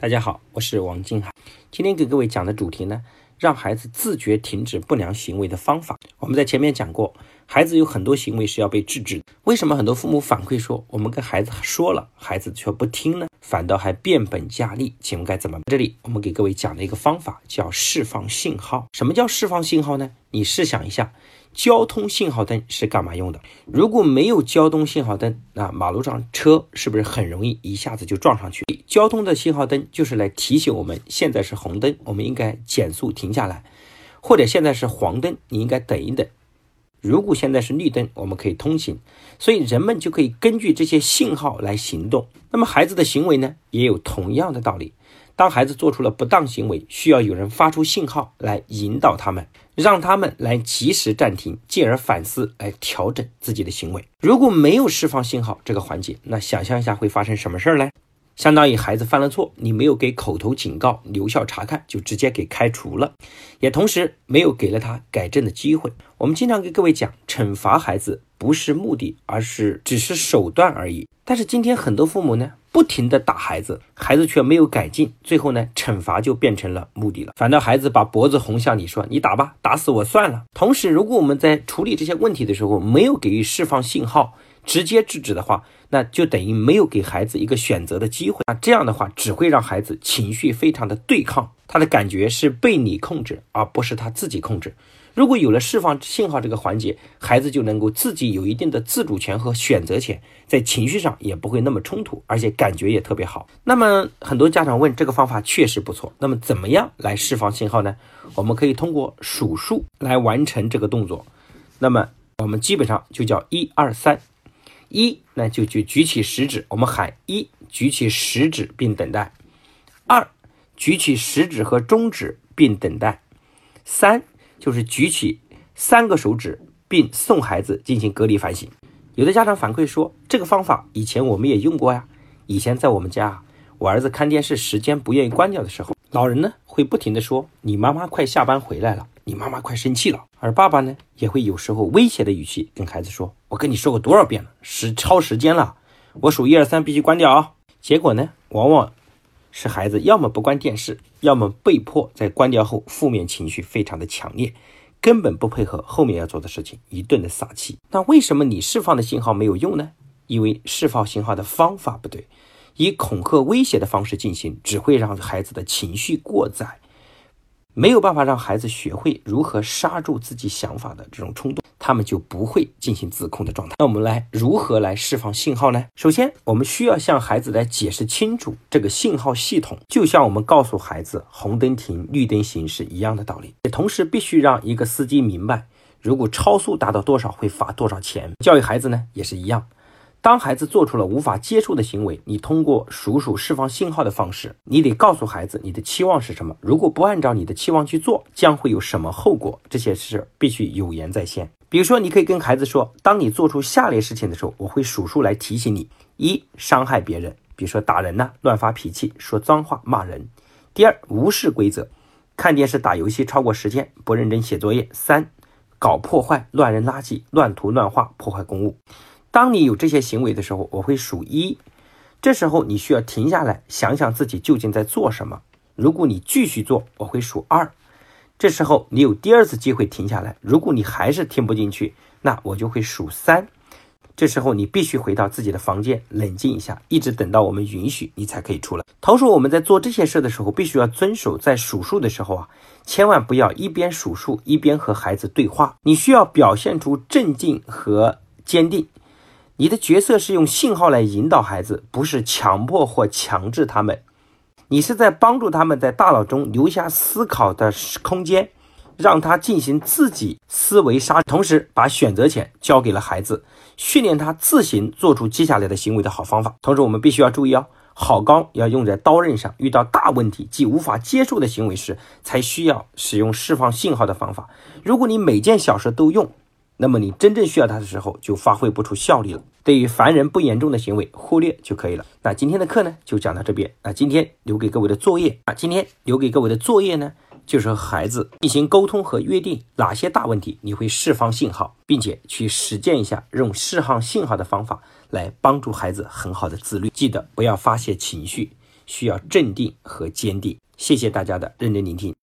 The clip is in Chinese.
大家好，我是王金海。今天给各位讲的主题呢，让孩子自觉停止不良行为的方法。我们在前面讲过，孩子有很多行为是要被制止的。为什么很多父母反馈说，我们跟孩子说了，孩子却不听呢？反倒还变本加厉，请问该怎么办？这里我们给各位讲的一个方法叫释放信号。什么叫释放信号呢？你试想一下，交通信号灯是干嘛用的？如果没有交通信号灯，那马路上车是不是很容易一下子就撞上去？交通的信号灯就是来提醒我们，现在是红灯，我们应该减速停下来，或者现在是黄灯，你应该等一等。如果现在是绿灯，我们可以通行。所以人们就可以根据这些信号来行动。那么孩子的行为呢，也有同样的道理。当孩子做出了不当行为，需要有人发出信号来引导他们，让他们来及时暂停，进而反思来调整自己的行为。如果没有释放信号这个环节，那想象一下会发生什么事儿呢？相当于孩子犯了错，你没有给口头警告、留校查看，就直接给开除了，也同时没有给了他改正的机会。我们经常给各位讲，惩罚孩子不是目的，而是只是手段而已。但是今天很多父母呢，不停地打孩子，孩子却没有改进，最后呢，惩罚就变成了目的了。反倒孩子把脖子红向你说，你打吧，打死我算了。同时，如果我们在处理这些问题的时候，没有给予释放信号，直接制止的话，那就等于没有给孩子一个选择的机会。那这样的话，只会让孩子情绪非常的对抗，他的感觉是被你控制，而不是他自己控制。如果有了释放信号这个环节，孩子就能够自己有一定的自主权和选择权，在情绪上也不会那么冲突，而且感觉也特别好。那么很多家长问，这个方法确实不错，那么怎么样来释放信号呢？我们可以通过数数来完成这个动作。那么我们基本上就叫1、2、3。一呢，就举起食指，我们喊一，举起食指并等待；二，举起食指和中指并等待；三，就是举起3个手指并送孩子进行隔离反省。有的家长反馈说，这个方法以前我们也用过呀。以前在我们家，我儿子看电视时间不愿意关掉的时候，老人呢会不停的说，你妈妈快下班回来了，你妈妈快生气了。而爸爸呢，也会有时候威胁的语气跟孩子说，我跟你说过多少遍了，超时间了，我数1、2、3必须关掉啊。结果呢，往往是孩子要么不关电视，要么被迫在关掉后负面情绪非常的强烈，根本不配合后面要做的事情，一顿的撒气。那为什么你释放的信号没有用呢？因为释放信号的方法不对，以恐吓威胁的方式进行，只会让孩子的情绪过载，没有办法让孩子学会如何刹住自己想法的这种冲动，他们就不会进行自控的状态。那我们如何来释放信号呢？首先，我们需要向孩子来解释清楚这个信号系统，就像我们告诉孩子红灯停、绿灯行是一样的道理。也同时必须让一个司机明白，如果超速达到多少会罚多少钱。教育孩子呢也是一样。当孩子做出了无法接受的行为，你通过数数释放信号的方式，你得告诉孩子你的期望是什么，如果不按照你的期望去做，将会有什么后果，这些事必须有言在先。比如说，你可以跟孩子说，当你做出下列事情的时候，我会数数来提醒你：一、伤害别人，比如说打人、乱发脾气、说脏话、骂人；第二，无视规则，看电视、打游戏超过10天，不认真写作业；三、搞破坏、乱扔垃圾、乱涂乱画、破坏公物。当你有这些行为的时候，我会数1，这时候你需要停下来想想自己究竟在做什么。如果你继续做，我会数2，这时候你有第2次机会停下来。如果你还是听不进去，那我就会数3，这时候你必须回到自己的房间冷静一下，一直等到我们允许你才可以出来。同时，我们在做这些事的时候，必须要遵守在数数的时候千万不要一边数数一边和孩子对话，你需要表现出镇静和坚定。你的角色是用信号来引导孩子，不是强迫或强制他们，你是在帮助他们在大脑中留下思考的空间，让他进行自己思维杀，同时把选择权交给了孩子，训练他自行做出接下来的行为的好方法。同时我们必须要注意好钢要用在刀刃上，遇到大问题即无法接受的行为时，才需要使用释放信号的方法。如果你每件小事都用，那么你真正需要它的时候，就发挥不出效力了。对于凡人不严重的行为，忽略就可以了。那今天的课呢，就讲到这边。今天留给各位的作业呢，就是和孩子进行沟通和约定，哪些大问题你会释放信号，并且去实践一下，用释放信号的方法来帮助孩子很好的自律。记得不要发泄情绪，需要镇定和坚定。谢谢大家的认真聆听。